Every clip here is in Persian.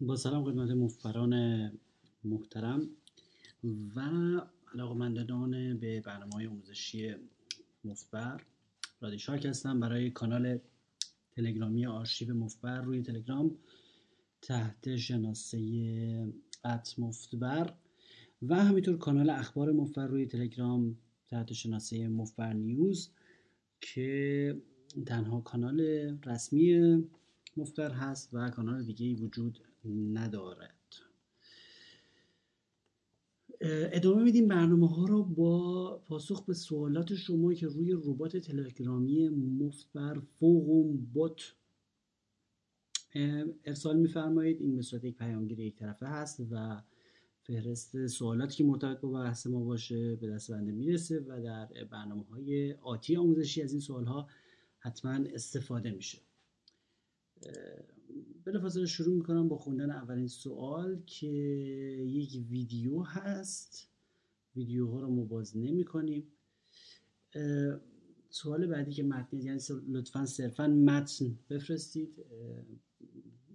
با سلام خدمت مفبران محترم و علاقه‌مندان به برنامه‌های آموزشی مفبر رادیو شارک هستم. برای کانال تلگرامی آرشیو مفبر روی تلگرام تحت شناسه @مفبر و همینطور کانال اخبار مفبر روی تلگرام تحت شناسه مفبر نیوز که تنها کانال رسمی مفبر هست و کانال دیگه‌ای وجود ندارد. ادامه میدیم برنامه ها رو با پاسخ به سوالات شما که روی ربات تلگرامی مفبر فوقم بات ارسال میفرمایید. این به صورت یک پیامگیر یک طرفه هست و فهرست سوالاتی که مرتبط با بحث ما باشه به دست بنده میرسه و در برنامه های آتی آموزشی از این سوال ها حتما استفاده میشه. بلافاصله شروع میکنم با خوندن اولین سوال که یک ویدیو هست. ویدیوها رو موازنه میکنیم. سوال بعدی که متن، یعنی لطفا صرفا متن بفرستید،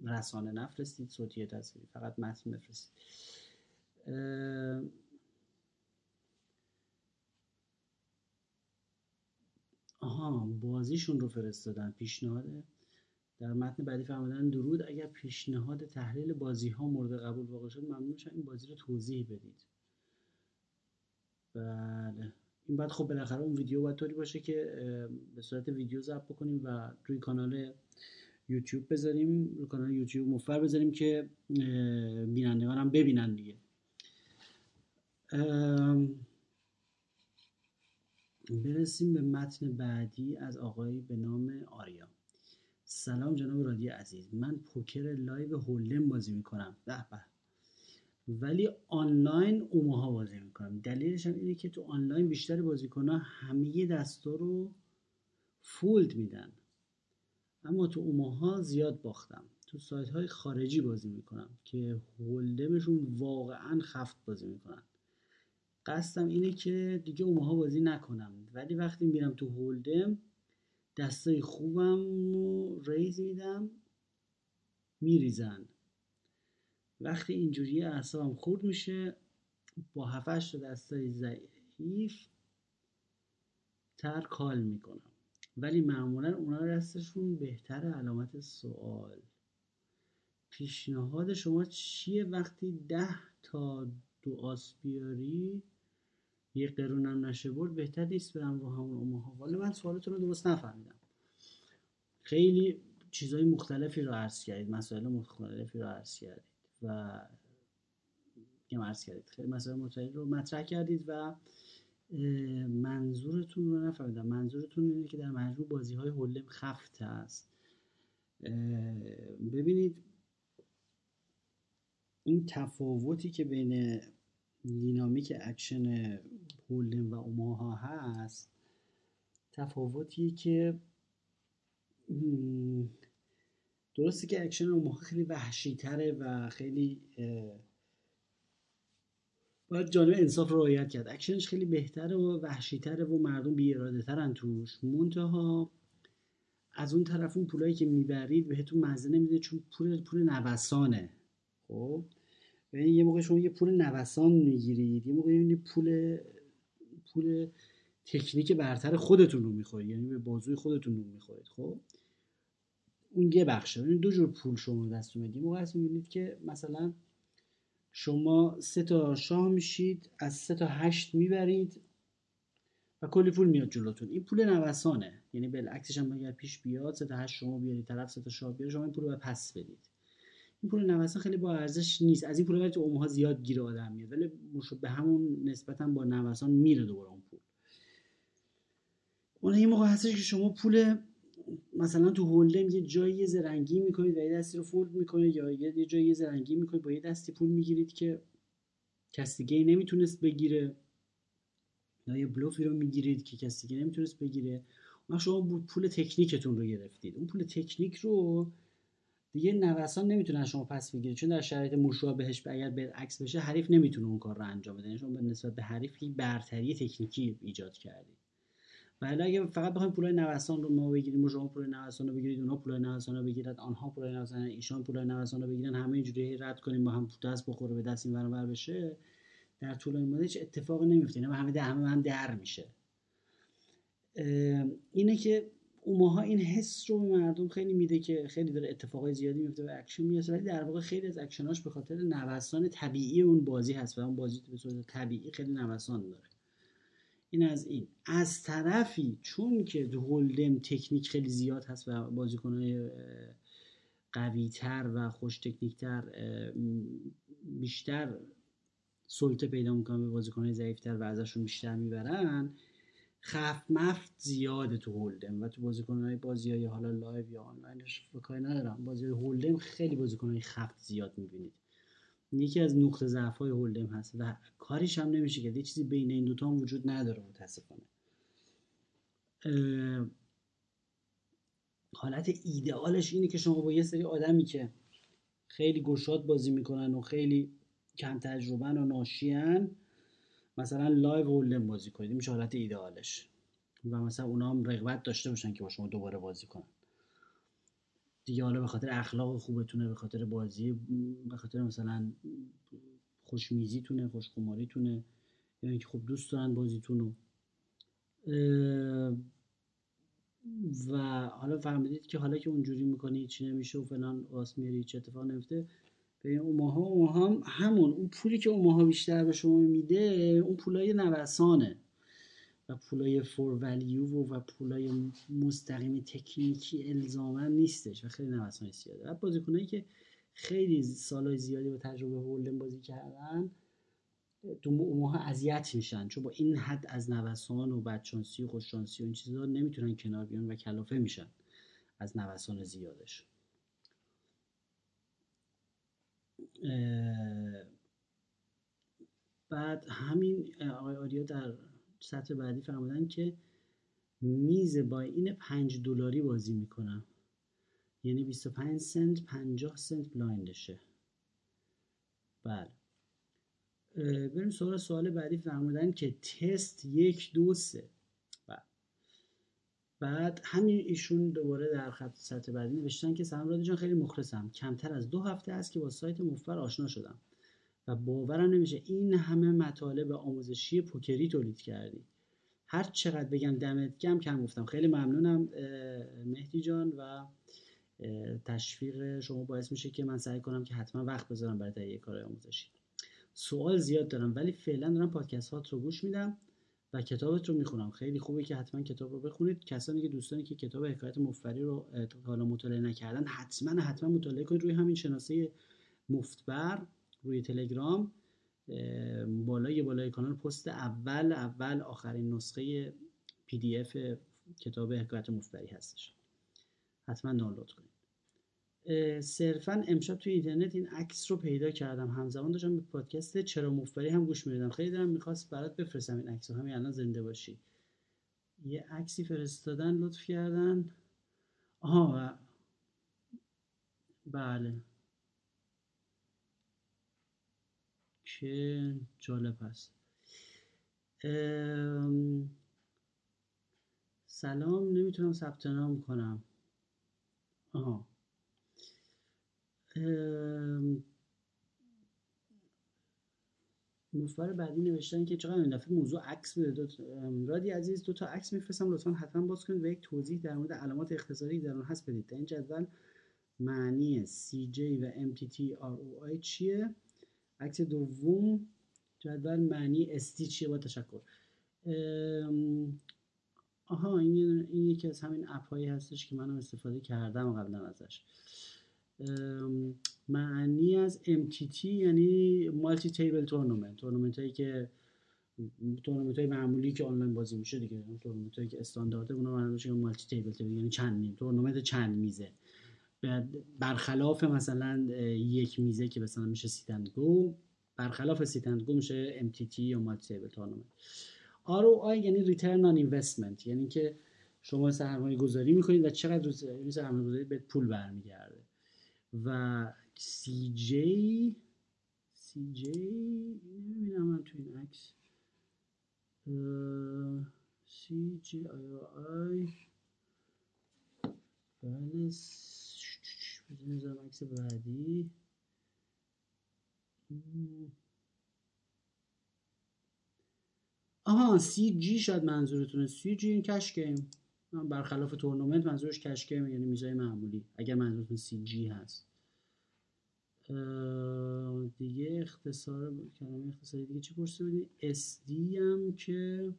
رسانه نفرستید، صوتی تصویری، فقط متن بفرستید. آها، بازیشون رو فرستادن. پیشنهاده در متن بعدی فرمودن درود، اگر پیشنهاد تحلیل بازی ها مورد قبول واقع شد ممنون میشم این بازی رو توضیح بدید. بله این بعد خب بالاخره اون ویدیو باید طوری باشه که به صورت ویدیو ضبط بکنیم و روی کانال یوتیوب بذاریم، روی کانال یوتیوب مفبر بذاریم که بینندگان هم ببینن دیگه. برسیم به متن بعدی از آقایی به نام آریا. سلام جناب رادی عزیز، من پوکر لایو هولم بازی میکنم. به به. ولی آنلاین اوماها بازی میکنم. دلیلش هم اینه که تو آنلاین بیشتر بازیکن‌ها همه دستا رو فولد میدن، اما تو اوماها زیاد باختم. تو سایت های خارجی بازی میکنم که هولمشون واقعا خفت بازی میکنن. قصدم اینه که دیگه اوماها بازی نکنم، ولی وقتی میرم تو هولدم دستای خوبم رو ریز میدم، میریزن. وقتی اینجوری اعصابم خورد میشه با 7-8 دستای ضعیف تر کال میکنم، ولی معمولا اونا دستشون بهتره. علامت سوال پیشنهاد شما چیه؟ وقتی 10 تا 2 آس بیاری یه قرونم نشه برد بهتر نیست برم رو همون اوماها؟ والا من سوالتون رو درست نفهمیدم. خیلی چیزهای مختلفی رو عرض کردید، مسائل مختلفی رو عرض کردید و خیلی مسائل مختلف رو مطرح کردید و منظورتون رو نفهمیدم. منظورتون اینه که در مجموع بازی‌های هولم خفته است. ببینید این تفاوتی که بین دینامیک اکشن هولم و اوماها هست، تفاوتیه که درسته که اکشن اوماها خیلی وحشی تره و خیلی باید جانب انصاف رو رعایت کرد، اکشنش خیلی بهتره و وحشی تره و مردم بی اراده ترن توش. منتها از اون طرف اون پولایی که میبرید بهتون مزه نمیده، چون پول نوسانه. خب یه موقع شما یه پول نوسان میگیرید، یه موقع میبینید پول تکنیک برتر خودتون رو میخورید، یعنی به بازوی خودتون رو میخورید. خب اون یه بخشه. یعنی دو جور پول شما دست میدید. موقع هست میبینید که مثلا شما 3 تا شاه میشید، از 3 تا 8 میبرید و کلی پول میاد جلوتون. این پول نوسانه، یعنی بالعکسش هم اگر پیش بیاد 3 تا 8 شما بیارید، طرف 3 تا شاه بیاره، شما این پول رو پس بدید. این پول نوسان خیلی با ارزش نیست. از این پول وقتی اومها زیاد گیر آدم میاد، ولی به همون نسبتا با نوسان میره دوباره اون پول. اون یه موقع هستش که شما پول مثلا تو هولدم یه جایی زرنگی میکنید و یه دستی رو فولد میکنید، یا یه جایی زرنگی میکنید با یه دستی پول میگیرید که کسی دیگه نمیتونست بگیره، یا یه بلوفی رو میگیرید که کسی دیگه نمیتونست بگیره. اون شما پول تکنیکتون رو گرفتید. اون پول تکنیک رو دیگه نوسان نمیتونه شما پس بگیرید، چون در شرایط مشابه بهش اگر برعکس بشه حریف نمیتونه اون کار رو انجام بده. شما نسبت به حریف یک برتری تکنیکی ایجاد کردید. و حالا اگه فقط بخوایم پولای نوسان رو ما بگیریم و شما پولای نوسان رو بگیرید، اونها پولای نوسان رو بگیرند، آنها پولای نوسان، ایشان پولای نوسان رو بگیرن، همه اینجوری رد کنیم با هم دست بخوره به دست این ور بشه، در طول این مدت هیچ اتفاقی نمیفته، نه همه هم در میشه. اینه که اونها این حس رو به مردم خیلی میده که خیلی داره اتفاقای زیادی میفته و اکشن میاد، ولی در واقع خیلی از اکشناش به خاطر نوسان طبیعی اون بازی هست و اون بازی به صورت طبیعی خیلی نوسان داره. این از این. از طرفی چون که هولدم تکنیک خیلی زیاد هست و بازیکن‌های قوی‌تر و خوش تکنیک‌تر بیشتر سلطه پیدا می‌کنن به بازیکن‌های ضعیف‌تر و ازشون بیشتر میبرن، خف مفت زیاده تو هولدم و تو بازیکن‌های بازی‌های حالا لایو یا آنلاینش فکر ندارم، بازی‌های هولدم خیلی بازیکن‌های خفت زیاد می‌بینید. یکی از نقطه ضعف‌های هولدم هست و کاریش هم نمیشه که یه چیزی بین این دوتا هم وجود نداره متأسفانه. حالت ایدئالش اینه که شما با یه سری آدمی که خیلی گشاد بازی میکنن و خیلی کم تجربه و ناشیان مثلا لایو هولدم بازی کنید، میشه حالت ایدئالش و مثلا اونا هم رغبت داشته باشن که با شما دوباره بازی کنن دیگه، حالا به خاطر اخلاق خوبتونه، به خاطر بازی، به خاطر مثلا خوشمیزیتونه، خوشخماریتونه، یا یعنی اینکه خوب دوست دارن بازیتونو. و حالا فهمیدید که حالا که اونجوری میکنی چی نمیشه و فلان واس میاری چه اتفاق نمیفته، ببین اونها هم همون اون پولی که اونها بیشتر به شما میده اون پولای نوسانه و پولای فور ولیو و پولای مستقیم تکنیکی الزاماً نیستش و خیلی نوسان زیاده. بعد بازیکنایی که خیلی سالای زیادی با تجربه هولدم بازی کردن تو اونها اذیت میشن، چون با این حد از نوسان و بدشانسی و خوششانسی و این چیزا نمیتونن کنار بیان و کلافه میشن از نوسان زیادش. بعد همین آقای آریا در سطح بعدی فرمودن که میز با این $5 بازی میکنم، یعنی 25 سنت 50 سنت بلایندشه. بله بریم سراغ سوال بعدی. فرمودن که تست 1 2 3. بعد همین ایشون دوباره در خط سطح بعدی نوشتن که سلام رادی جان، خیلی مخلصم، کمتر از 2 هفته است که با سایت مفبر آشنا شدم و باورم نمیشه این همه مطالب آموزشی پوکری تولید کردی. هر چقدر بگم دمت گرم کم گفتم. خیلی ممنونم مهدی جان و تشویق شما باعث میشه که من سعی کنم که حتما وقت بذارم برای تهیه کارهای آموزشی. سوال زیاد دارم ولی فعلا دارم پادکست هات رو گوش میدم و کتابت رو میخونم. خیلی خوبه که حتما کتاب رو بخونید. کسانی که دوستانی که کتاب حکایت مفبری رو حالا مطالعه نکردن حتما مطالعه کنید. روی همین شناسه مفبر روی تلگرام بالای کانال پست اول آخرین نسخه PDF کتاب حکایت مفبری هستش، حتما دانلود کنید. صرفا امشب توی اینترنت این عکس رو پیدا کردم، همزمان داشتم به پادکست چرا مفبری هم گوش می‌دادم، خیلی دلم می‌خواست برات بفرستم این عکس رو، همین الان زنده باشی. یه عکسی فرستادن لطف کردن. آها بله که جالب هست. سلام، نمیتونم ثبت نام کنم. آها مفبر بعدی نوشتن که چقدر این دفعه موضوع عکس بده. رادی عزیز 2 تا عکس میفرستم، لطفا حتما باز کنید و یک توضیح در مورد علامات اختصاری در اون هست بدید. در این جدول معنی CJ و MTTROI چیه؟ عکس دوم جدول معنی استی چیه؟ با تشکر. آها این یکی از همین اپ هایی هستش که منم استفاده کردم قبلا ازش. معنی از MTT یعنی مالتی تیبل تورنمنت، تورنمنت های معمولی که آنلاین بازی میشه دیگه، تورنمنت هایی که استاندارده اونا معنی میشه مالتی تیبل یعنی تورنمنت چند میزه، برخلاف مثلا یک میزه که مثلا میشه سیتندگو، برخلاف سیتندگو میشه MTT یا مالتی تیبل تورنمنت. ROI یعنی ریترن آن اینوستمنت، یعنی که شما سرمایه گذاری میکنید و چقدر سرمایه گذاری به پول برمیگرده. و CJ نمیدونم من تو این عکس CGIRI بله بزنیم عکس بعدی. آها CG شاید منظورتونه. CG این کش گیم، برخلاف تورنمنت منظورش کش گیم یعنی میزای معمولی. اگر منظورتون CG هست دیگه اختصار کلمه اختصاری دیگه چی پرسیده بودی؟ SD هم که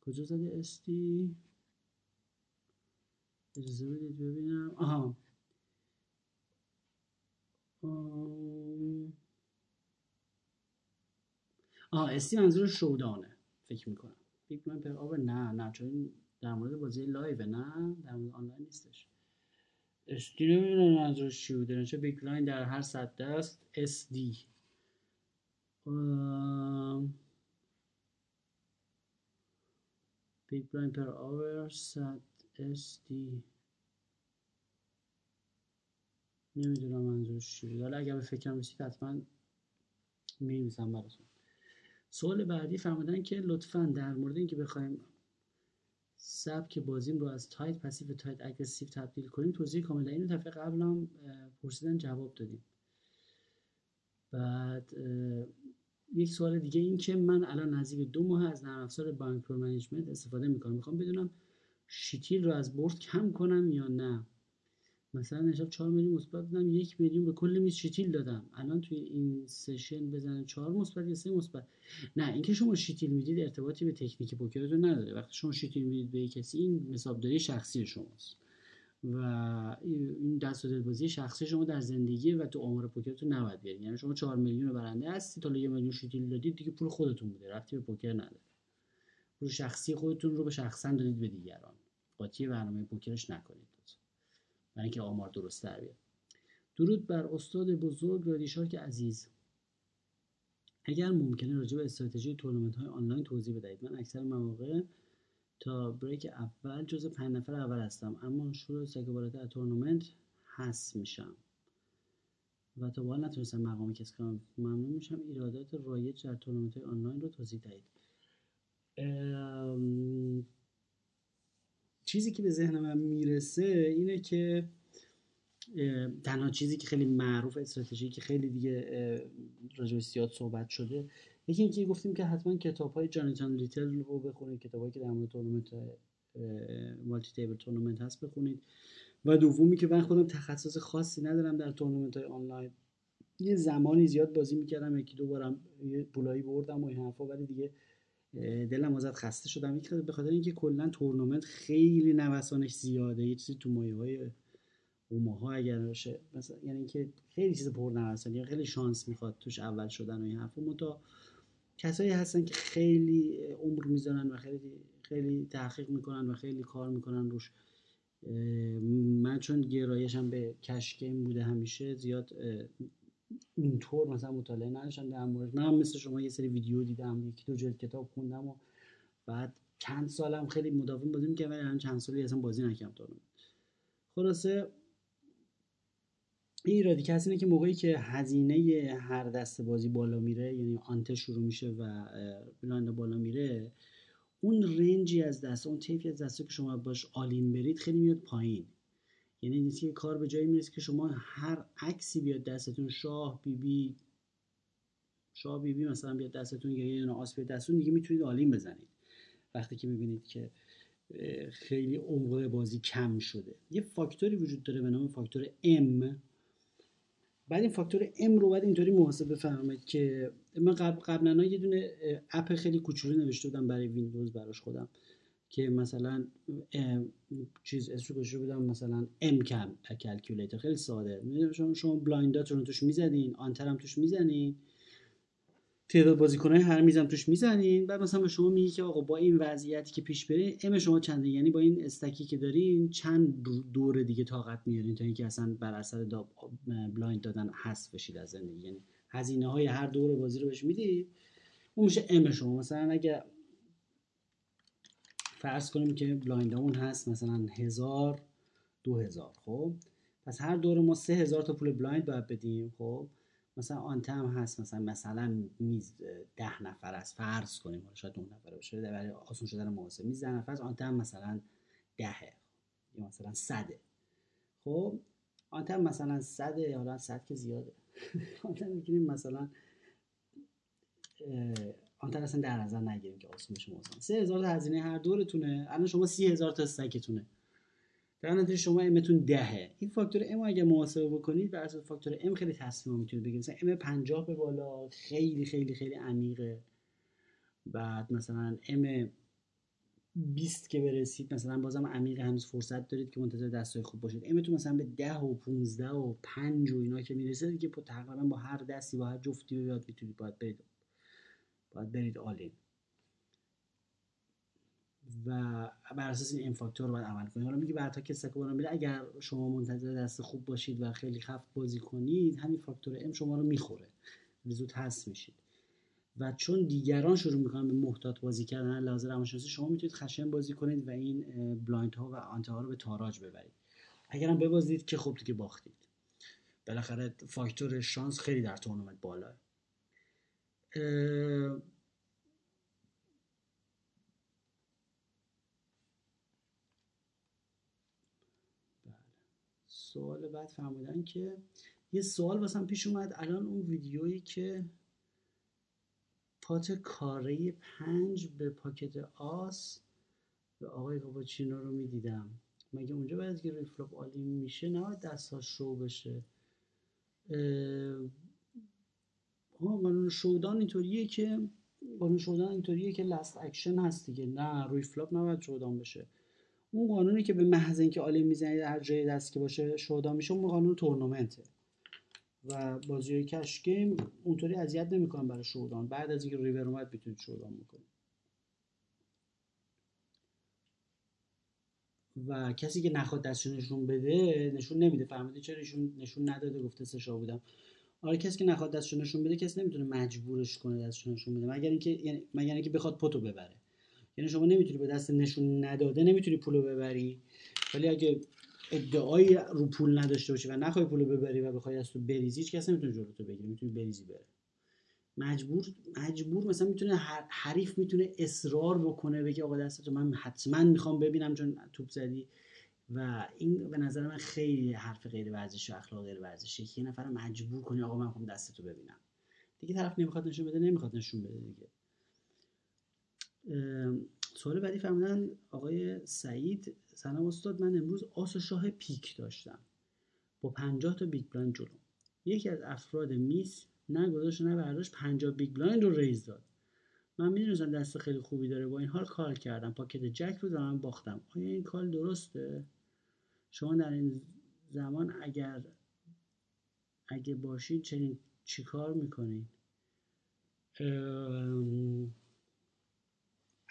کجا زده SD؟ اجازه بدید ببینم. آها SD منظور شودانه فکر میکنم. پیگمنت پر آور نه چون در مورد بازی لایو نه در مورد آنلاین نیستش. SD نمیدونم منظورش چی بوده. چون بیگ لاین در هر صد است SD. بیگ لاین پر آور صد SD نمیدونم منظورش چی بوده. حالا اگر به فکرم رسید حتما می‌نویسم براتون. سوال بعدی فرمودن که لطفاً در مورد اینکه بخوایم سبک بازیم رو از تایت پسیو به تایت اگریسیو تبدیل کنیم توضیح کامل. اینو دفعه قبل هم پرسیدن جواب دادیم. بعد یک سوال دیگه این که من الان نزدیک 2 ماه از نرم افزار بانکور منیجمنت استفاده میکنم، میخوام بدونم شیتیل رو از برد کم کنم یا نه. مثلا امشب 4 میلیون مثبت دادم، 1 میلیون به کل میز شیتیل دادم. الان توی این سشن بزنم 4 مثبت یا 3 مثبت. نه، اینکه شما شیتیل میدید ارتباطی به تکنیک پوکرتون نداره. وقتی شما شیتیل میدید به کسی این حسابداری شخصی شماست و این دست و دلبازی شخصی شما در زندگی و تو آمار پوکرتون نباید بیاد. یعنی شما 4 میلیون برنده هستید، تا 1 میلیون شیتیل دادید دیگه پول خودتون بوده، رفتی به پوکر نداره. پول شخصی خودتون رو به شخصا دادید به دیگران. قاطی برنامه پوکرش نکنید. برای اینکه آمار درست در بیاد. درود بر استاد بزرگ رادی شارک عزیز. اگر ممکنه راجع به استراتژی تورنمنت‌های آنلاین توضیح بدهید. من اکثر مواقع تا بریک اول جزو 5 نفر اول هستم، اما شروع سگ بالاتر از تورنمنت حذف میشم و تا به حال نتونستم مقام کسب کنم. ممنون میشم ایرادات رایج در تورنمنت‌های آنلاین رو توضیح دهید. چیزی که به ذهن من میرسه اینه که تنها چیزی که خیلی معروف استراتژی که خیلی دیگه راجعش زیاد صحبت شده، یکی اینکه گفتیم که حتما کتاب‌های جاناتان لیتل رو بخونید، کتابایی که در مورد تورنمنت مالتی تیبل تورنمنت هست بخونید. و دومی که من خودم تخصص خاصی ندارم در تورنمنت‌های آنلاین. یه زمانی زیاد بازی می‌کردم، 1-2 بارم پولایی بردم و این حرفا، ولی دیگه دلم ازت خسته شدم. یک به خاطر اینکه کلا تورنمنت خیلی نوسانش زیاده، یه چیزی تو مایه‌های اوماها اگر باشه مثلا، یعنی اینکه خیلی چیز پرنوسانی، یعنی خیلی شانس میخواد توش اول شدن و این حرفا. متا کسایی هستن که خیلی عمر میذارن و خیلی تحقیق میکنن و خیلی کار میکنن روش. من چون گرایشم به کش گیم بوده همیشه، زیاد اونطور مثلا مطالعه نداشتم در موردش. من مثل شما یه سری ویدیو دیدم، 1-2 جلد کتاب خوندم و بعد چند سالم خیلی مداوم بازی می‌کردم، ولی الان چند سالی اصلا بازی نکردم تورنمنت. خلاصه این ایرادی که هست اینه که موقعی که هزینه هر دسته بازی بالا میره، یعنی آنته شروع میشه و بلند بالا میره، اون رنجی از دست، اون تیپی از دسته که شما باش آلین برید خیلی میاد پایین. یعنی نیست که کار به جایی میرسه که شما هر عکسی بیاد دستتون، شاه بیبی مثلا بیاد دستتون یا یه دونه آس بیاد دستتون، دیگه میتونید آلین بزنید وقتی که میبینید که خیلی عمق بازی کم شده. یه فاکتوری وجود داره به نام فاکتور M. بعد این فاکتور M رو بعد اینطوری محاسبه بفرمایید که من قبلا یه دونه اپ خیلی کوچولو نوشته بودم برای ویندوز براش خودم که مثلا چیز اسمش گذاشته بودم مثلا M کلکیولیتر، خیلی ساده. می‌دونم شما بلاینداتون رو توش می‌زدین، آنترم توش می‌زنین، تعداد بازیکن‌های هر میزم توش می‌زنین، بعد مثلا به شما میگه که آقا با این وضعیتی که پیش بره M شما چنده، یعنی با این استکی که دارین چند دور دیگه طاقت میارین تا اینکه اصلا بر اثر بلایند دادن حذف بشید از زندگی. یعنی هزینه‌های هر دور بازی رو بهش میدید، اون میشه M شما. مثلا اگه فرض کنیم که بلایند اون هست مثلا 1000 2000، خب پس هر دور ما 3000 تا پول بلایند باید بدیم. خب مثلا آنته هم هست، مثلا میز 10 نفر است فرض کنیم، شاید 9 نفر باشه برای آسون شدن محاسبه، میز 10 نفر است، آنته هم مثلا 10 یا مثلا 100. خب آنته هم مثلا 100، حالا 100 که زیاده آنته میگیم مثلا آنته اصلا در نظر نگیریم که آسون بشه محاسبه. 3000 هزینه هر دورتونه، الان شما 30000 تا استکتونه، در نتیجه شما امتون 10. این فاکتور ام اگه محاسبه بکنید بر اساس فاکتور ام خیلی تصمیم میتونید بگیرید، مثلا ام 50 به بالا خیلی خیلی خیلی عمیقه، بعد مثلا ام 20 که برسید مثلا بازم عمیق، هنوز فرصت دارید که منتظر دستای خوب باشید. امتون مثلا به 10 و 15 و 5 و اینا که میرسید که تقریبا با هر دستی با هر جفتی رو یاد میتونید، باید برید آلین و بر اساس این ام فاکتور رو باید عمل کنید. حالا میگه بعدا که سکو بالا میره، اگر شما منتظر دست خوب باشید و خیلی خفت بازی کنید، همین فاکتور ام شما رو میخوره، زود حذف میشید. و چون دیگران شروع میکنن به محتاط بازی کردن لازم روانشناسی، شما میتونید خشن بازی کنید و این بلایند ها و آنته ها رو به تاراج ببرید. اگرم ببازید که خب دیگه باختید. بالاخره فاکتور شانس خیلی در تورنمنت بالاست. سوال بعد فرمودن که یه سوال واسم پیش اومد الان، اون ویدیویی که پات کاره 5 به پاکت آس به آقای کاپوچینو رو میدیدم، مگه اونجا بعد از که روی فلوپ آلین میشه نه دست ها شو بشه؟ قانون شودان اینطوریه که لست اکشن هست دیگه، نه روی فلوپ نباید شودان بشه. اون قانونی که به محض اینکه آلین میزنید هر جای دست که باشه شودا میشه، اون قانون تورنمنته و بازیای کش گیم اونطوری اذیت نمیکنن برای شودان، بعد از اینکه ریور اومد میتونید شودان بکنید. و کسی که نخواد دستشو نشون بده نشون نمیده، فهمیدی چرا ایشون نشون نداده؟ گفته سشا بودم. آره کسی که نخواد دستشو نشون بده کسی نمیتونه مجبورش کنه دستشو نشون بده، مگر اینکه بخواد پتو ببره. یعنی شما نمیتونی به دست نشون نداده نمیتونی پولو ببری، ولی اگه ادعای رو پول نداشته باشی و نخوای پولو ببری و بخوای از تو بریزی، هیچ کس نمیتونه جلوت رو بگیره، میتونی بریزی بره. مجبور مثلا میتونه حریف میتونه اصرار بکنه بگه آقا دستتو من حتما میخوام ببینم چون توپ زدی، و این به نظر من خیلی حرف غیر ورزشی و اخلاق غیر ورزشی که یه نفر مجبور کنی آقا من میخوام دستتو ببینم دیگه، طرف نمیخواد نشون بده دیگه. سوال بعدی فرمودن آقای سعید، سلام استاد، من امروز آس و شاه پیک داشتم با 50 تا بیگ بلایند جلو، یکی از افراد میس نگذاشت و نبرداشت 50 بیگ بلایند رو ریز داد. من میدونستم دست خیلی خوبی داره، با این حال کال کردم، پاکت جک رو دارم باختم. آیا این کال درسته؟ شما در این زمان اگه باشید چنین چیکار میکنید؟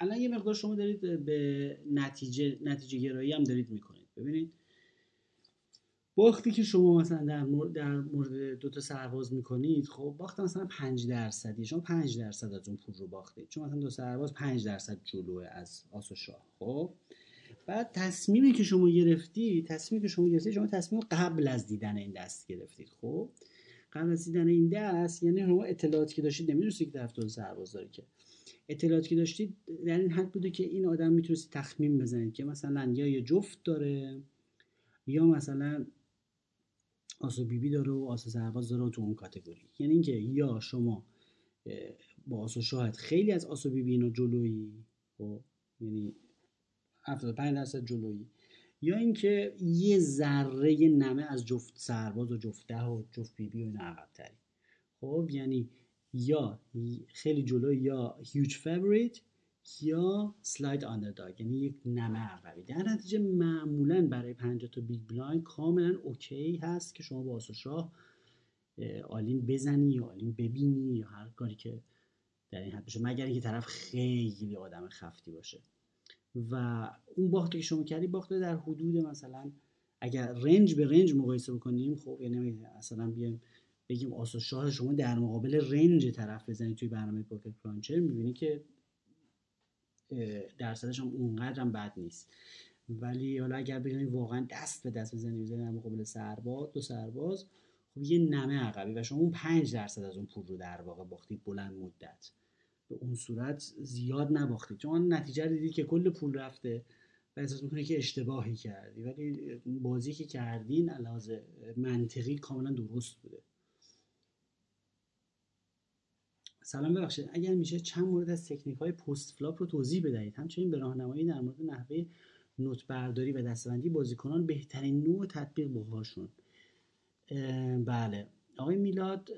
الان یه مقدار شما دارید به نتیجه گرایی هم دارید میکنید. ببینید باختی که شما مثلا در مورد 2 تا سرباز میکنید، خب باخت مثلا 5%، شما 5% از اون پول رو باختید چون مثلا 2 سرباز 5% جلوه از آس و شاه. خب بعد تصمیمی که شما گرفتید شما تصمیم قبل از دیدن این دست گرفتید. خب قبل از دیدن این دست یعنی شما اطلاعاتی که داشتید، نمیدونستید که طرف 2 سرباز داره، که اطلاعاتی که داشتید در این حد بوده که این آدم میتونستی تخمین بزنید که مثلا یا یه جفت داره یا مثلا آسو بیبی داره و آسو سرباز داره تو اون کاتگوری، یعنی اینکه یا شما با آسو شاهد خیلی از آسو بیبی اینو جلویی، یعنی 75% جلویی، یا اینکه یه ذره نمه از جفت سرباز و جفت ده و جفت بیبی و اینا عقب‌تری. خب یعنی یا خیلی جلو یا هیوج فیوریت یا سلاید آندرداگ، یعنی یک نمه عقبی. در نتیجه معمولا برای 50 تا بیگ بلایند کاملا اوکی هست که شما با آس و شاه آلین بزنی یا آلین ببینی یا هر کاری که در این حد باشه، مگر اینکه طرف خیلی آدم خفتی باشه. و اون باختی که شما کردی باخته در حدود مثلا اگر رنج به رنج مقایسه بکنیم، خب یعنی مثلا بگیم آس و شاه شما در مقابل رنج طرف بزنید توی برنامه پوکر کرانچر، می‌بینی که درصدش هم اونقدر هم بد نیست. ولی حالا اگر بگیم واقعا دست به دست بزنید در مقابل 2 سرباز، خب یه نمه عقبی و شما اون 5% از اون پول رو در واقع باختید بلند مدت. به اون صورت زیاد نباختید، چون نتیجه دیدی که کل پول رفته و احساس میکنی که اشتباهی کردی، ولی بازی که کردین علاوه منطقی کاملا درست بوده. سلام، ببخشید اگر میشه چند مورد از تکنیک‌های پست فلاپ رو توضیح بدهید، همچنین به راهنمایی در مورد نحوه نوت برداری و دسته‌بندی بازیکنان بهترین نوع تطبیق باهاشون. بله آقای میلاد،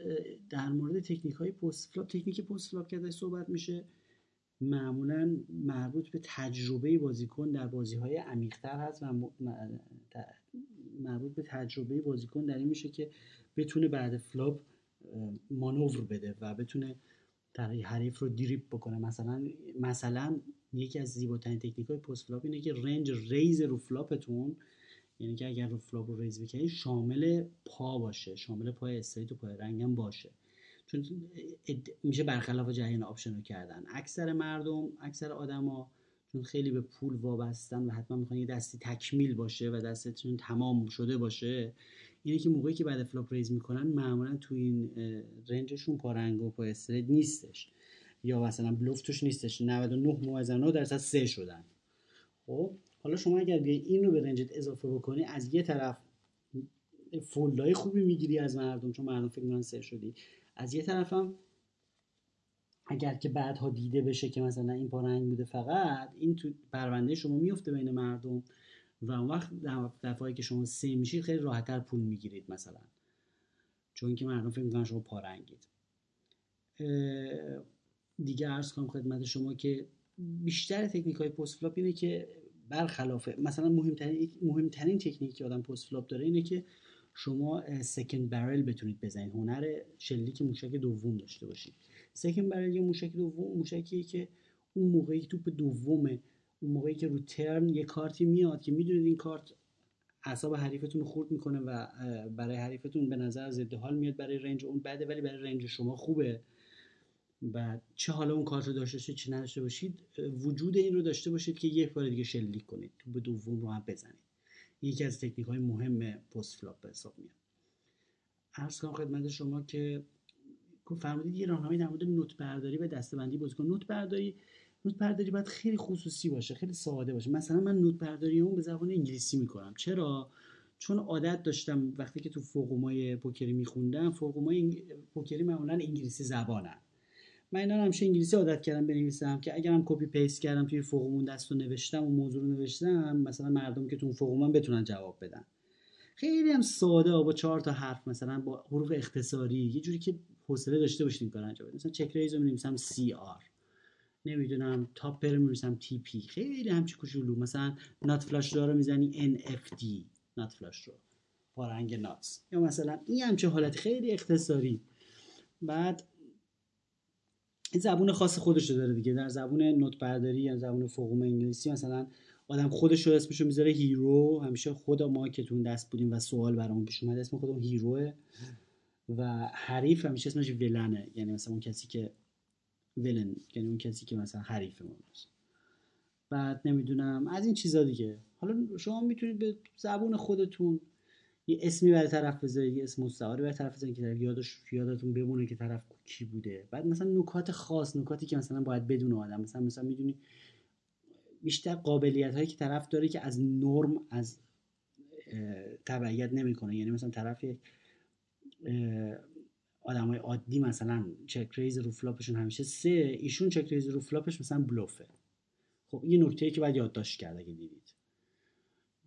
در مورد تکنیک‌های پست فلاپ، تکنیک پست فلاپ که ازش صحبت میشه معمولا مربوط به تجربه بازیکن در بازی‌های عمیق‌تر هست و مربوط به تجربه بازیکن در این میشه که بتونه بعد فلاپ مانور بده و بتونه حریف رو دریپ بکنه. مثلا یکی از زیباترین تکنیک‌های پست فلاپ اینه که رنج ریز رو فلاپتون، یعنی که اگر رو فلاپ رو ریز بکنید شامل پا باشه، شامل پای استریت و پای رنگ هم باشه، چون میشه برخلاف جریان آپشن رو کردن. اکثر آدما چون خیلی به پول وابستن و حتما میخوان یه دستی تکمیل باشه و دستتون تمام شده باشه، اینه که موقعی که بعد فلاپ ریز میکنن معمولا تو این رنجشون پا رنگ و پای استریت نیستش یا مثلا بلوف توش نیستش، 99.9% 3 شدن. خب حالا شما اگر بیای این رو به رنجت اضافه بکنی، از یه طرف فولدای خوبی میگیری از مردم چون مردم فکر می‌کنن سر شدی، از یه طرف هم اگر که بعدها دیده بشه که مثلا این پارنگ بوده، فقط این تو پرونده شما میفته بین مردم و اون وقت دفعه‌ای که شما سه میشید خیلی راحت‌تر پول میگیرید مثلا، چون که مردم فکر می‌کنن شما پارنگید. دیگه عرض کنم خدمت شما که بیشتر تکنیک‌های پست فلاپ اینه که برخلاف مثلا مهمترین تکنیکی که آدم پست فلاپ داره اینه که شما سکند برل بتونید بزنید، هنر شلیک موشک دوم داشته باشید. سکند برل یا موشک دوم، موشکیه که اون موقعی توپ دومه، اون موقعی که رو ترن یه کارتی میاد که میدونید این کارت اعصاب حریفتون رو خورد میکنه و برای حریفتون به نظر ضد حال میاد، برای رنج اون بده ولی برای رنج شما خوبه. بعد چه حالا اون کارت رو داشته باشید چه نداشته باشید، وجود این رو داشته باشید که یک بار دیگه شلیک کنید، توپ دوم رو هم بزنید. یکی از تکنیک‌های مهم پست فلاپ به حساب میاد. عرض کنم خدمت شما که فرمودید یه راهنمایی در مورد نوت برداری و دسته‌بندی بازیکن. نوت برداری باید خیلی خصوصی باشه، خیلی ساده باشه. مثلا من نوت برداری اون به زبان انگلیسی میکنم. چرا؟ چون عادت داشتم وقتی که تو فوق‌مای پوکری میخوندم، فوق‌مای پوکری معمولا انگلیسی زبانن. من اینا همش انگلیسی عادت کردم بنویسم که اگرم کپی پیست کردم توی فوقمون دستو نوشتم و موضوع رو نوشتم، مثلا مردم که تو فوقمون بتونن جواب بدن. خیلی هم ساده، با 4 حرف، مثلا با حروف اختصاری، یه جوری که حوصله داشته باشین کار انجام بدین. مثلا چک ریز رو می‌نویسم CR، نمیدونم تاپ پر می‌نویسم TP. خیلی همچی کوچولو، مثلا نات فلاش دارو میزنی NFT، نات فلاش رو پارنگ ناتس، یا مثلا این همچه حالت خیلی اختصاری. بعد این زبون خاص خودش رو داره دیگه. در زبون نوت برداری یا زبون فوقم انگلیسی مثلا آدم خودش رو اسمش رو میذاره هیرو. همیشه خدا ما که تون دست بودیم و سوال برامون پیش اومد، اسم خودمون هیروه. و حریف همیشه اسمش ولنه، یعنی مثلا اون کسی که ولن، یعنی اون کسی که مثلا حریفمون باشه. بعد نمیدونم از این چیزا دیگه. حالا شما میتونید به زبون خودتون یه اسمی برای طرف بذارید، یه اسم مستعاری برای طرف بذارید که یادتون بمونه که طرف کی بوده. بعد مثلا نکات خاص، نکاتی که مثلا باید بدونه آدم، مثلا میدونی بیشتر قابلیت هایی که طرف داره که از نرم، از تبعیت نمیکنه. یعنی مثلا طرف آدمای عادی مثلا چک ریز رو فلاپشون همیشه 3، ایشون چک ریز رو فلاپش مثلا بلوفه. خب این نکته‌ای که باید یادداشت کرد اگه دیدید.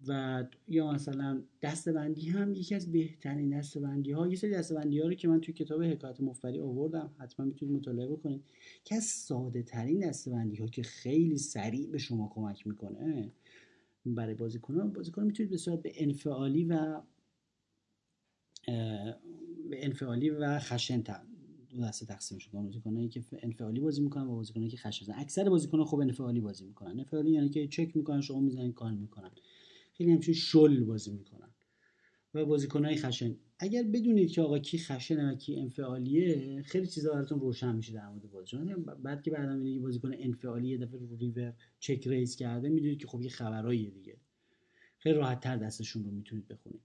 و یا مثلا دسته‌بندی هم یکی از بهترین دسته‌بندی‌ها، یه سری دسته‌بندی‌ها رو که من توی کتاب حکایت مفبری آوردم، حتما میتونید مطالعه بکنید، که از ساده‌ترین دسته‌بندی‌ها که خیلی سریع به شما کمک میکنه برای بازیکن‌ها میتونید به صورت به انفعالی و خشن دو دسته تقسیمش کنید. بازیکنایی که انفعالی بازی میکنن و بازیکنایی که خشن. اکثر بازیکن‌ها خوب انفعالی بازی میکنن. انفعالی یعنی که چک میکنن، شما میزنید، کار میکنن، خیلی همچین شل بازی میکنن. و بازیکنهای خشن، اگر بدونید که آقا کی خشنه و کی انفعالیه، خیلی چیزا براتون روشن میشه در مورد بازیکن. بعد که بعدم اینکه بازیکن انفعالی یه دفعه رو ریور چک ریز کرده، میدونید که خب یه خبراییه دیگه، خیلی راحت تر دستشون رو میتونید بخونید.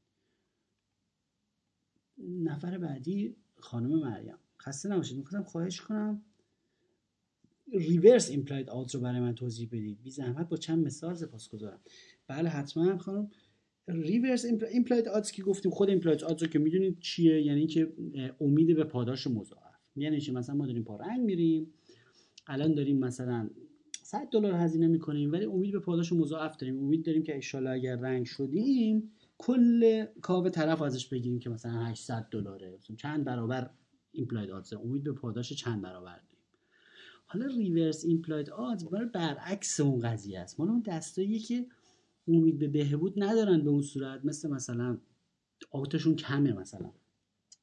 نفر بعدی خانم مریم. خسته نباشید، میخواستم خواهش کنم ریورس ایمپلاید آوت رو برای من توضیح بدید، بی زحمت با چند مثال سپاسگزارم. بله حتما خانم. ریورس ایمپلاید آوت که گفتیم، خود ایمپلاید آوت رو که میدونید چیه، یعنی که امید به پاداش مضاعف. یعنی چی؟ مثلا ما داریم پارنگ میریم، الان داریم مثلا $100 هزینه میکنیم ولی امید به پاداش مضاعف داریم، امید داریم که ان شاءالله اگر رنگ شدیم کل کاوه طرف ازش بگیریم که مثلا $800، مثلا چند برابر ایمپلاید آدز، امید به پاداش چند برابر داریم. حالا ریورس ایمپلاید آدز برعکس اون قضیه است، مال اون دستاییه که امید به بهبود ندارن به اون صورت، مثلا آوتشون کمه. مثلا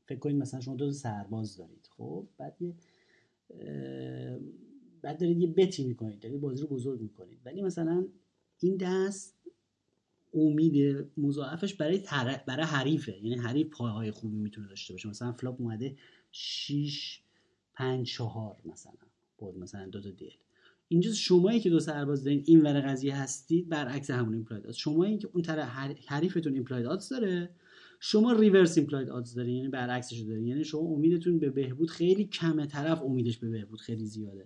فکر کنید مثلا شما دو سرباز دارید، خب بعد دارید یه بتی میکنید، دارید بازی رو بزرگ میکنید، ولی مثلا این دست امید مضاعفش برای حریفه، یعنی حریف پایه‌های خوبی میتونه داشته باشه، مثلا فلاپ اومده 6-5-4 مثلا بود، مثلا دو تا دل. اینجا شمایی که دو سرباز دارین این ور قضیه هستید، برعکس همون ایمپلاید آدز، شمایی که اون طرف حریفتون ایمپلاید آدز داره، شما ریورس ایمپلاید آدز دارین، یعنی برعکسش دارین، یعنی شما امیدتون به بهبود خیلی کمه، طرف امیدش به بهبود خیلی زیاده،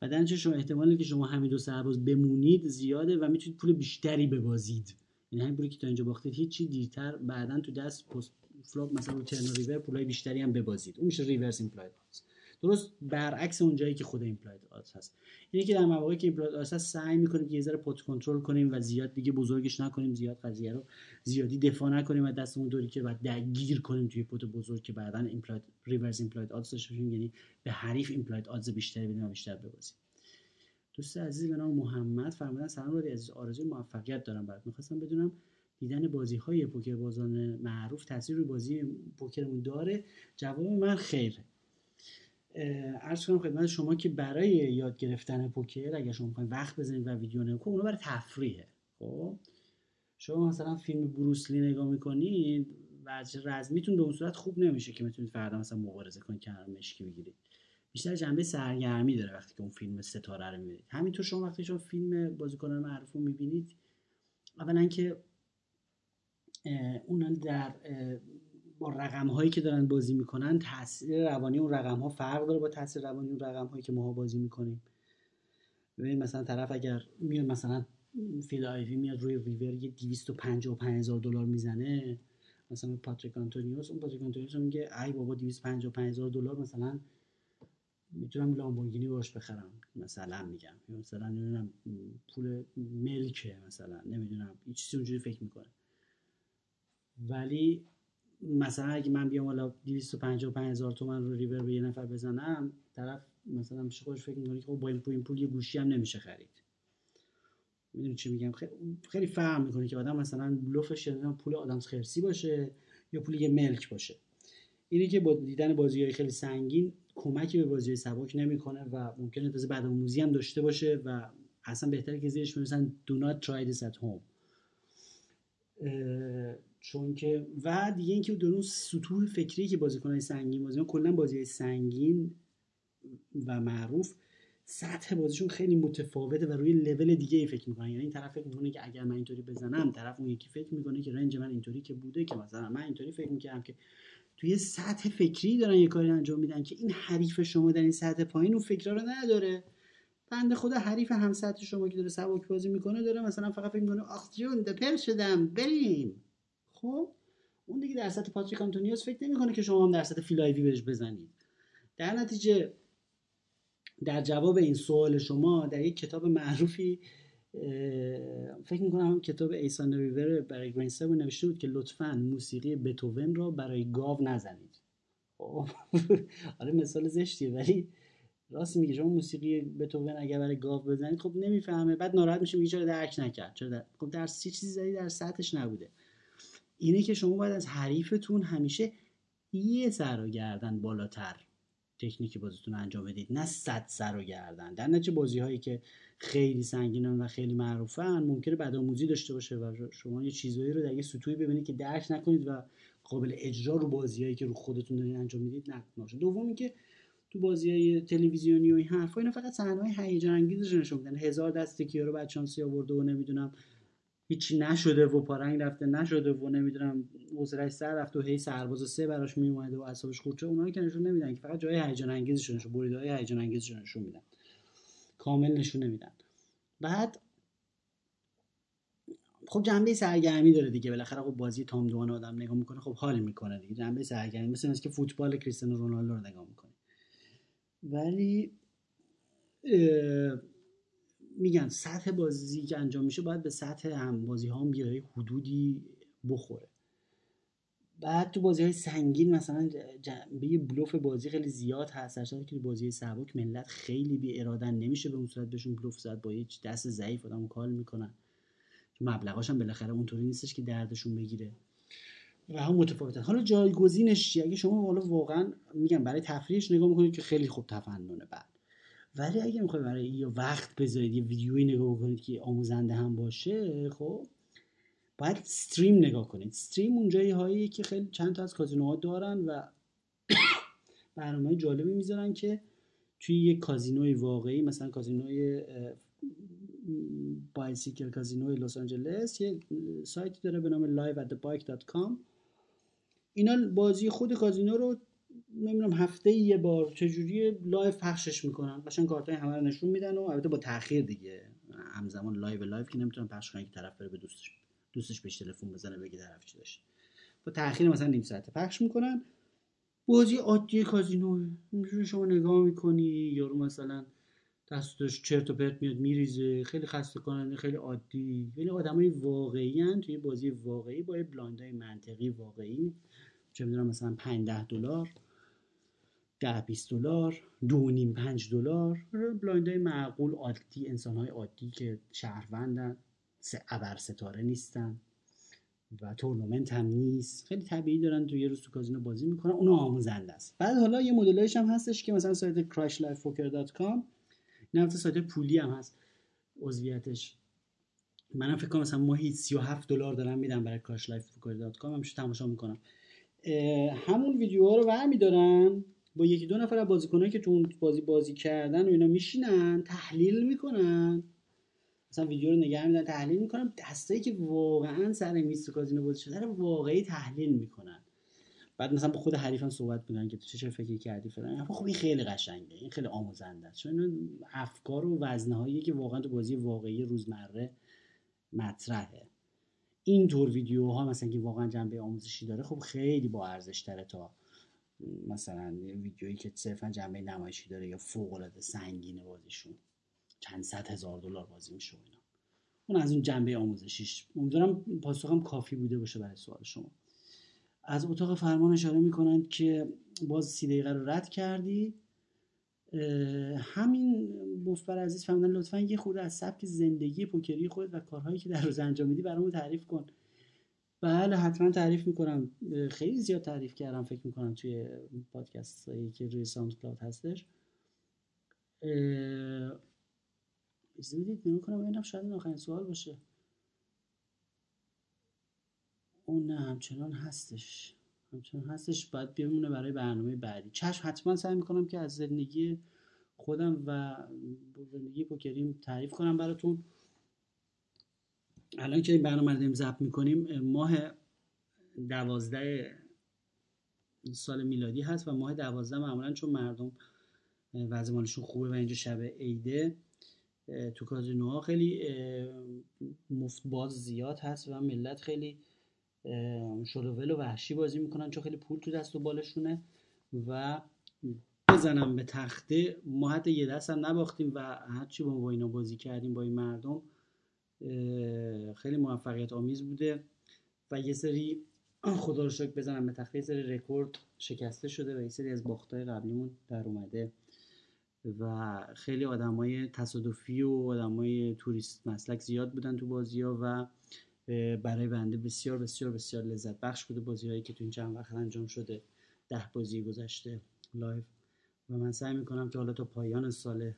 بعدن چه شما احتمالی که شما همین دو سرباز بمونید زیاده و میتونید پول بیشتری ببازید، یعنی همین پولی که تا اینجا باختید هیچی دیرتر بعدن تو دست پست فلاپ مثلا رو ترن ریور پولای بیشتری هم ببازید. اون میشه ریورس ایمپلاید آدز، درست برعکس اون جایی که خود ایمپلاید آدز هست. یعنی که در مواقعی که ایمپلاید آدز هست سعی می‌کنیم که یه ذره پات کنترل کنیم و زیاد دیگه بزرگش نکنیم، زیاد قضیه رو زیادی دفاع نکنیم و دستمون دوری که بعد درگیر کنیم توی پات بزرگ که بعداً ایمپلاید ریورس ایمپلاید آدز داشته باشیم، یعنی به حریف ایمپلاید آدز بیشتری بدیم و بیشتر ببازیم. دوست عزیز به نام محمد فرمودن سلام رادی عزیز، آرزوی موفقیت دارم برات. می‌خواستم بدونم دیدن بازی‌های پوکر بازان معروف تاثیر روی بازی پوکرمون داره؟ جواب من خیر. عرض کنم خدمت شما که برای یاد گرفتن پوکر اگر شما می‌خواید وقت بزنید و ویدیو نگاه کنید، اون برای تفریحه. خب شما مثلا فیلم بروس لی نگاه می‌کنید و رزمیتون به اون صورت خوب نمیشه که میتونید فردا مثلا مبارزه کنید که مشکی بگیرید، بیشتر جنبه سرگرمی داره وقتی که اون فیلم ستاره رو می‌بینید. همینطور شما وقتی شما فیلم بازیکنان معروف رو می‌بینید، اولا که اونها در با رقم‌هایی که دارن بازی میکنن تاثیر روانی اون رقم‌ها فرق داره با تاثیر روانی اون رقم‌هایی که ماها بازی میکنیم. ببین مثلا طرف اگر میاد مثلا فیلایوی میاد روی ریور یه $255,000 میزنه، مثلا پاتریک آنتونیوس میگه ای بابا $255,000 مثلا میتونم لامبورگینی باش بخرم، مثلا میگم مثلا نمیدونم پول ملکه، مثلا نمیدونم چیزی اونجوری فکر میکنه. ولی مثلا اگه من بیام والا $255,000 رو ریور به یه نفر بزنم، طرف مثلا میشه خودش فکر می‌کنه که خب با این پول یه گوشی هم نمیشه خرید. میدونی چی میگم؟ خیلی فهم میکنه که آدم مثلا بلوفش پول آدم خرسی باشه یا پول یه ملک باشه. اینی که با دیدن بازی‌های خیلی سنگین کمکی به بازی‌های سبک نمی‌کنه و ممکنه تازه بعد آموزی هم داشته باشه و اصلا بهتره که زیرش بنویسن do not try this at home. چون که و دیگه اینکه در اون سطوح فکری که بازیکن‌های سنگین بازیکن کلا بازی‌های سنگین و معروف سطح بازیشون خیلی متفاوته و روی لول دیگه‌ای فکر می‌کنن، یعنی این طرف فکر می‌کنه که اگر من اینطوری بزنم، طرف اون یکی فکر می‌کنه که رنج من اینطوری که بوده که مثلا من اینطوری فکر می‌کنم، که توی سطح فکری دارن یه کاری انجام میدن که این حریف شما در این سطح پایین اون فکرا رو نداره. بنده خدا حریف هم سطح شما که داره سبک بازی می‌کنه داره مثلا فقط فکر می‌کنه آخ جون دپر شدم بریم. خب اون دیگه در سطح پاتریک آنتونیوس فکر نمی‌کنه که شما هم در سطح فیلایوی بهش بزنید. در نتیجه در جواب این سوال شما در یک کتاب معروفی فکر می‌کنم کتاب ایسان ریور برای گرینستر نوشته بود که لطفاً موسیقی بتوون را برای گاو نزنید. خب آره مثال زشتیه ولی راست میگه، شما موسیقی بتوون اگر برای گاو بزنید خب نمیفهمه، بعد ناراحت میشه میگه چرا درک نکرد، چرا خب در چیزی زدی در سطحش نبوده. اینه که شما باید از حریفتون همیشه یه سر و گردن بالاتر تکنیکی بازیتون انجام بدید، نه 100 سر و گردن. در نتیجه بازی‌هایی که خیلی سنگینن و خیلی معروفن ممکنه بدآموزی داشته باشه و شما یه چیزایی رو در یه سطوحی ببینید که درک نکنید و قابل اجرا رو بازی‌هایی که رو خودتون دارین انجام میدید نشه. دوم اینکه تو بازی‌های تلویزیونی و این حرفا اینا فقط صحنه‌های هیجان انگیزش نشون میدن، 1000 دست کیارو بعد شانسی آورده و نمیدونم هیچی نشده و پارنگ رفته نشده و نمیدونم عذرش سر رفت و هی سرباز سه براش میومده و اعصابش خورد، اونایی که نشون نمیدن که، فقط جای هیجان انگیزشون رو، بریدهای هیجان انگیزشون نشون میدن، کامل نشون نمیدن. بعد خب جنبه سرگرمی داره دیگه، بالاخره خب بازی تام دوان آدم نگاه میکنه، خب حال میکنه دیگه، جنبه سرگرمی، مثلا اینکه فوتبال کریستیانو رونالدو رو نگاه میکنه. ولی میگن سطح بازی که انجام میشه باید به سطح هم بازی ها هم بیای حدودی بخوره. بعد تو بازی های سنگین مثلا جنبه بلوف بازی خیلی زیاد هست، هرچند که بازی سبک ملت خیلی بی ارادن نمیشه به اون صورت بهشون بلوف زد، با هیچ دست ضعیف آدمو کال میکنن، مبلغاش هم بالاخره اونطوری نیستش که دردشون بگیره و هم متفاوتن. حالا جایگزینش چیه؟ اگه شما حالا واقعا میگم برای تفریحش نگاه میکنید که خیلی خوب تفننه بعد، ولی اگه میخواید برای یه وقت بذارید یه ویدیویی نگاه کنید که آموزنده هم باشه، خب باید استریم نگاه کنید. استریم اون جاییه که خیلی چند تا از کازینوها دارن و برنامه‌های جالبی میذارن که توی یه کازینوی واقعی، مثلا کازینوی بایسیکل کازینوی لس آنجلس یه سایتی داره به نام live@thebike.com، اینا بازی خود کازینو رو نمیدونم هفته یه بار چجوری لایو پخشش میکنن، قشنگ کارتای همه رو نشون میدن و البته با تاخیر دیگه، همزمان لایو که نمیتونن پخش کنن که طرف بره به دوستش بهش تلفن بزنه بگه طرف چی داشت، با تاخیر مثلا نیم ساعت پخش میکنن. بازی عادی کازینو میشون شما نگاه میکنی، یارو مثلا دستش چرت و پرت میاد میریزه، خیلی خسته کننده، خیلی عادی. ولی آدمای واقعی ان توی بازی واقعی با بلایندای منطقی واقعی، چه میدونم مثلا 5-10 دلار، 10-20 دلار، 2.5-5 دلار، بلایندای معقول عادی، انسانهای عادی که شهروندن، ابر ستاره نیستن و تورنمنت هم نیست، خیلی طبیعی دارن تو یه روز تو کازینو بازی میکنن، اون آموزنده است. بعد حالا یه مدلایش هم هستش که مثلا سایت crashlifepoker.com، نه البته سایت پولی هم هست عضویتش، منم فکر کنم مثلا ماهی $37 دارم میدم برای crashlifepoker.com، همش تماشا میکنم. همون ویدیوها رو برمی دارن با یکی دو نفر از بازیکنایی که تو اون بازی کردن و اینا میشینن تحلیل میکنن، مثلا ویدیو رو نگاه میدن تحلیل میکنن، دستایی که واقعا سر میز تو کازینو بازی شده رو واقعی تحلیل میکنن، بعد مثلا با خود حریفم صحبت میکنن که تو چه فکری کردی فلان. خب این خیلی قشنگه، این خیلی آموزنده است، چون افکار و وزنهایی که واقعا تو بازی واقعی روزمره مطرحه. این طور ویدیوها مثلا که واقعا جنبه آموزشی داره خب خیلی با ارزش تره تا مثلا ویدیویی که صرفا جنبه نمایشی داره یا فوق العاده سنگینه، بازیشون چند صد هزار دلار بازی میشه اینا. اون از اون جنبه آموزشیش. امیدوارم پاسخم کافی بوده باشه برای سوال شما. از اتاق فرمان اشاره میکنند که باز 30 دقیقه رو رد کردی. همین مفبر عزیز فهمیدن لطفاً یه خورده از سبک زندگی پوکری خود و کارهایی که در روز انجام میدی برامون تعریف کن. بله حتما تعریف میکنم، خیلی زیاد تعریف کردم فکر میکنم توی پادکست هایی که روی ساوندکلاود هستش. اینم شاید آخرین سوال باشه. اون نه همچنان هستش، باید بیمونه برای برنامه بعدی. چشم، حتما سعی میکنم که از زندگی خودم و زندگی پوکریم تعریف کنم براتون. الان که این برنامه رو داریم ضبط میکنیم ماه 12 سال میلادی هست و ماه 12 معمولا چون مردم وضع مالشون خوبه و اینجا شب عیده تو کازینوها خیلی مفت باز زیاد هست و ملت خیلی شلوول و وحشی بازی میکنن چون خیلی پول تو دست و بالشونه و بزنم به تخته. ما حتی یه دست هم نباختیم و هرچی با اینا بازی کردیم با این مردم خیلی موفقیت آمیز بوده و یه سری خدا رو شکر بزنم به تخته یه سری رکورد شکسته شده و یه سری از باختای قبلیمون در اومده و خیلی آدمای تصادفی و آدمای توریست مسلک زیاد بودن تو بازی‌ها و برای بنده بسیار بسیار بسیار لذت بخش بوده بازی‌هایی که تو این چند وقت انجام شده، 10 بازی گذشته لایو و من سعی می‌کنم که حالا تا پایان سال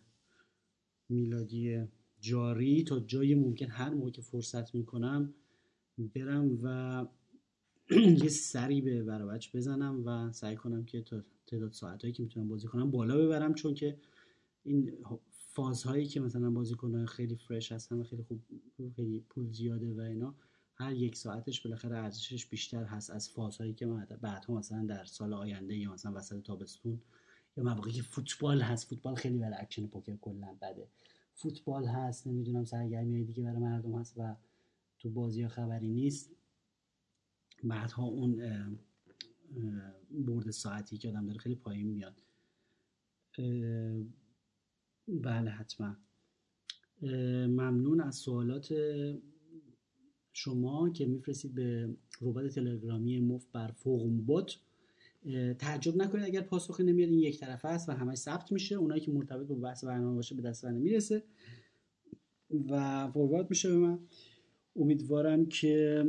میلادی جاری تا جای ممکن هر موقع که فرصت می‌کنم برم و یه سری به برابچ بزنم و سعی کنم که تا تعداد ساعتایی که میتونم بازی کنم بالا ببرم، چون که این فازهایی که مثلا بازیکن‌ها خیلی فرش هستن و خیلی خوب خیلی پول زیاده و اینا، هر یک ساعتش بالاخره ارزشش بیشتر هست از فازهایی که بعدها مثلا در سال آینده یا مثلا وسط تابستون یا مواقعی که فوتبال هست. فوتبال خیلی برای اکشن پوکر کلا بده. فوتبال هست، نمیدونم سرگرمی‌های دیگه برای مردم هست و تو بازی‌ها خبری نیست. بعدها اون برد ساعتی که آدم داره خیلی پایین میاد. بله حتما. ممنون از سوالات شما که میفرستید به ربات تلگرامی مف بر فوقم بوت. تعجب نکنید اگر پاسخی نمیاد، این یک طرفه است و همش ثبت میشه. اونایی که مرتبط با بحث برنامه باشه به دست من میرسه و فوروارد میشه به من. امیدوارم که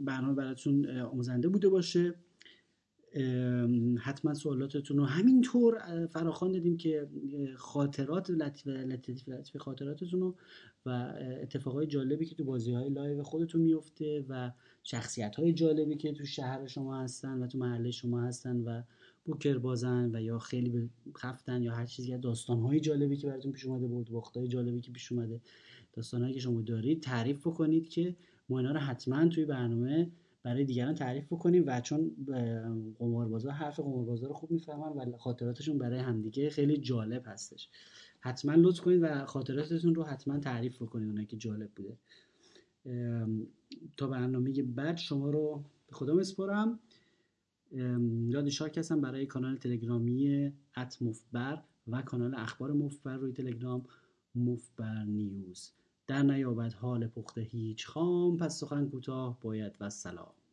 برنامه براتون آموزنده بوده باشه. حتما سوالاتتون رو همینطور فراخوان دادیم که خاطرات لطیف خاطراتتون رو و اتفاقای جالبی که تو بازی‌های لایو خودتون میفته و شخصیت‌های جالبی که تو شهر شما هستن و تو محله شما هستن و بوکر بازن و یا خیلی خفتن یا هر چیزی، داستان‌های جالبی که براتون پیش اومده، بردباخت‌های جالبی که پیش اومده، داستان‌هایی که شما دارید تعریف بکنید که ما اینا رو حتما توی برنامه برای دیگران تعریف بکنیم و چون قماربازا حرف قماربازا رو خوب میفهمن و خاطراتشون برای همدیگه خیلی جالب هستش، حتما لطف کنید و خاطراتتون رو حتما تعریف بکنید اونایی که جالب بوده. تا برنامه بعد شما رو به خدا میسپارم. یاد شارک هستم برای کانال تلگرامی @مفبر و کانال اخبار مفبر روی تلگرام، مفبر نیوز. در نیابد حال پخته هیچ خام، پس سخن کوتاه باید و سلام.